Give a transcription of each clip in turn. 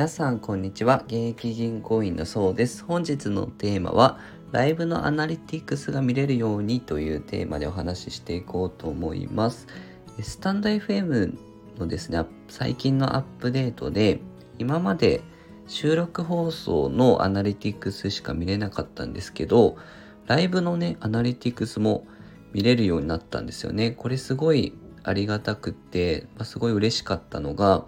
皆さんこんにちは、現役銀行員のそうです。本日のテーマはライブのアナリティクスが見れるようにというテーマでお話ししていこうと思います。スタンド FM のですね、最近のアップデートで今まで収録放送のアナリティクスしか見れなかったんですけど、ライブのねアナリティクスも見れるようになったんですよね。これすごいありがたくって、すごい嬉しかったのが、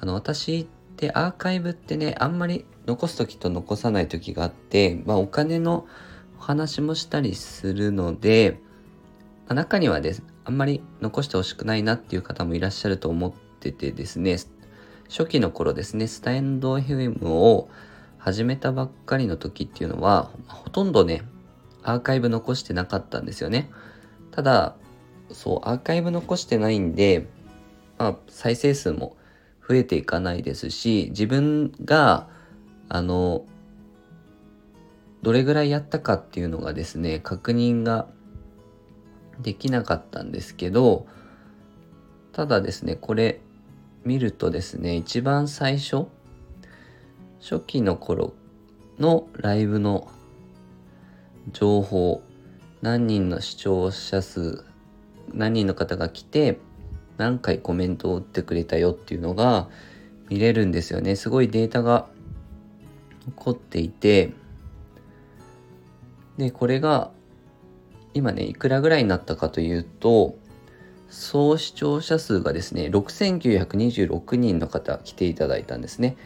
私ってアーカイブってね、あんまり残す時と残さない時があって、お金のお話もしたりするので、中にはですね、あんまり残してほしくないなっていう方もいらっしゃると思っててですね、初期の頃ですね、スタンド FM を始めたばっかりの時っていうのは、ほとんどね、アーカイブ残してなかったんですよね。ただ、アーカイブ残してないんで、再生数も増えていかないですし、自分がどれぐらいやったかっていうのがですね、確認ができなかったんですけど、ただですね、これ見るとですね、一番最初、初期の頃のライブの情報、何人の視聴者数、何人の方が来て何回コメントを打ってくれたよっていうのが見れるんですよね。すごいデータが残っていて、でこれが今ねいくらぐらいになったかというと、総視聴者数がですね6926人の方来ていただいたんですね。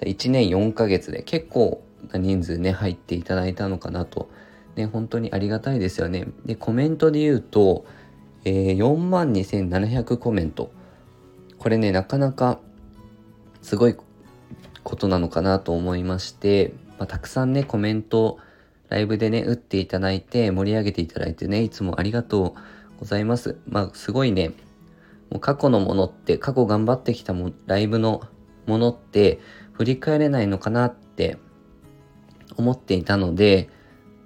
1年4ヶ月で結構な人数ね入っていただいたのかなとね、本当にありがたいですよね。でコメントで言うと42,700 コメント。これね、なかなかすごいことなのかなと思いまして、たくさんね、コメントライブでね、打っていただいて、盛り上げていただいてね、いつもありがとうございます。すごいね、もう過去のものって、過去頑張ってきたライブのものって、振り返れないのかなって思っていたので、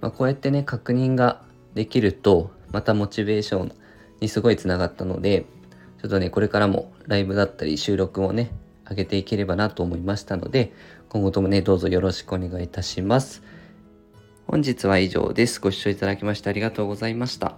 こうやってね、確認ができると、またモチベーションにすごいつながったので、ちょっとねこれからもライブだったり収録をね上げていければなと思いましたので、今後ともねどうぞよろしくお願いいたします。本日は以上です。ご視聴いただきましてありがとうございました。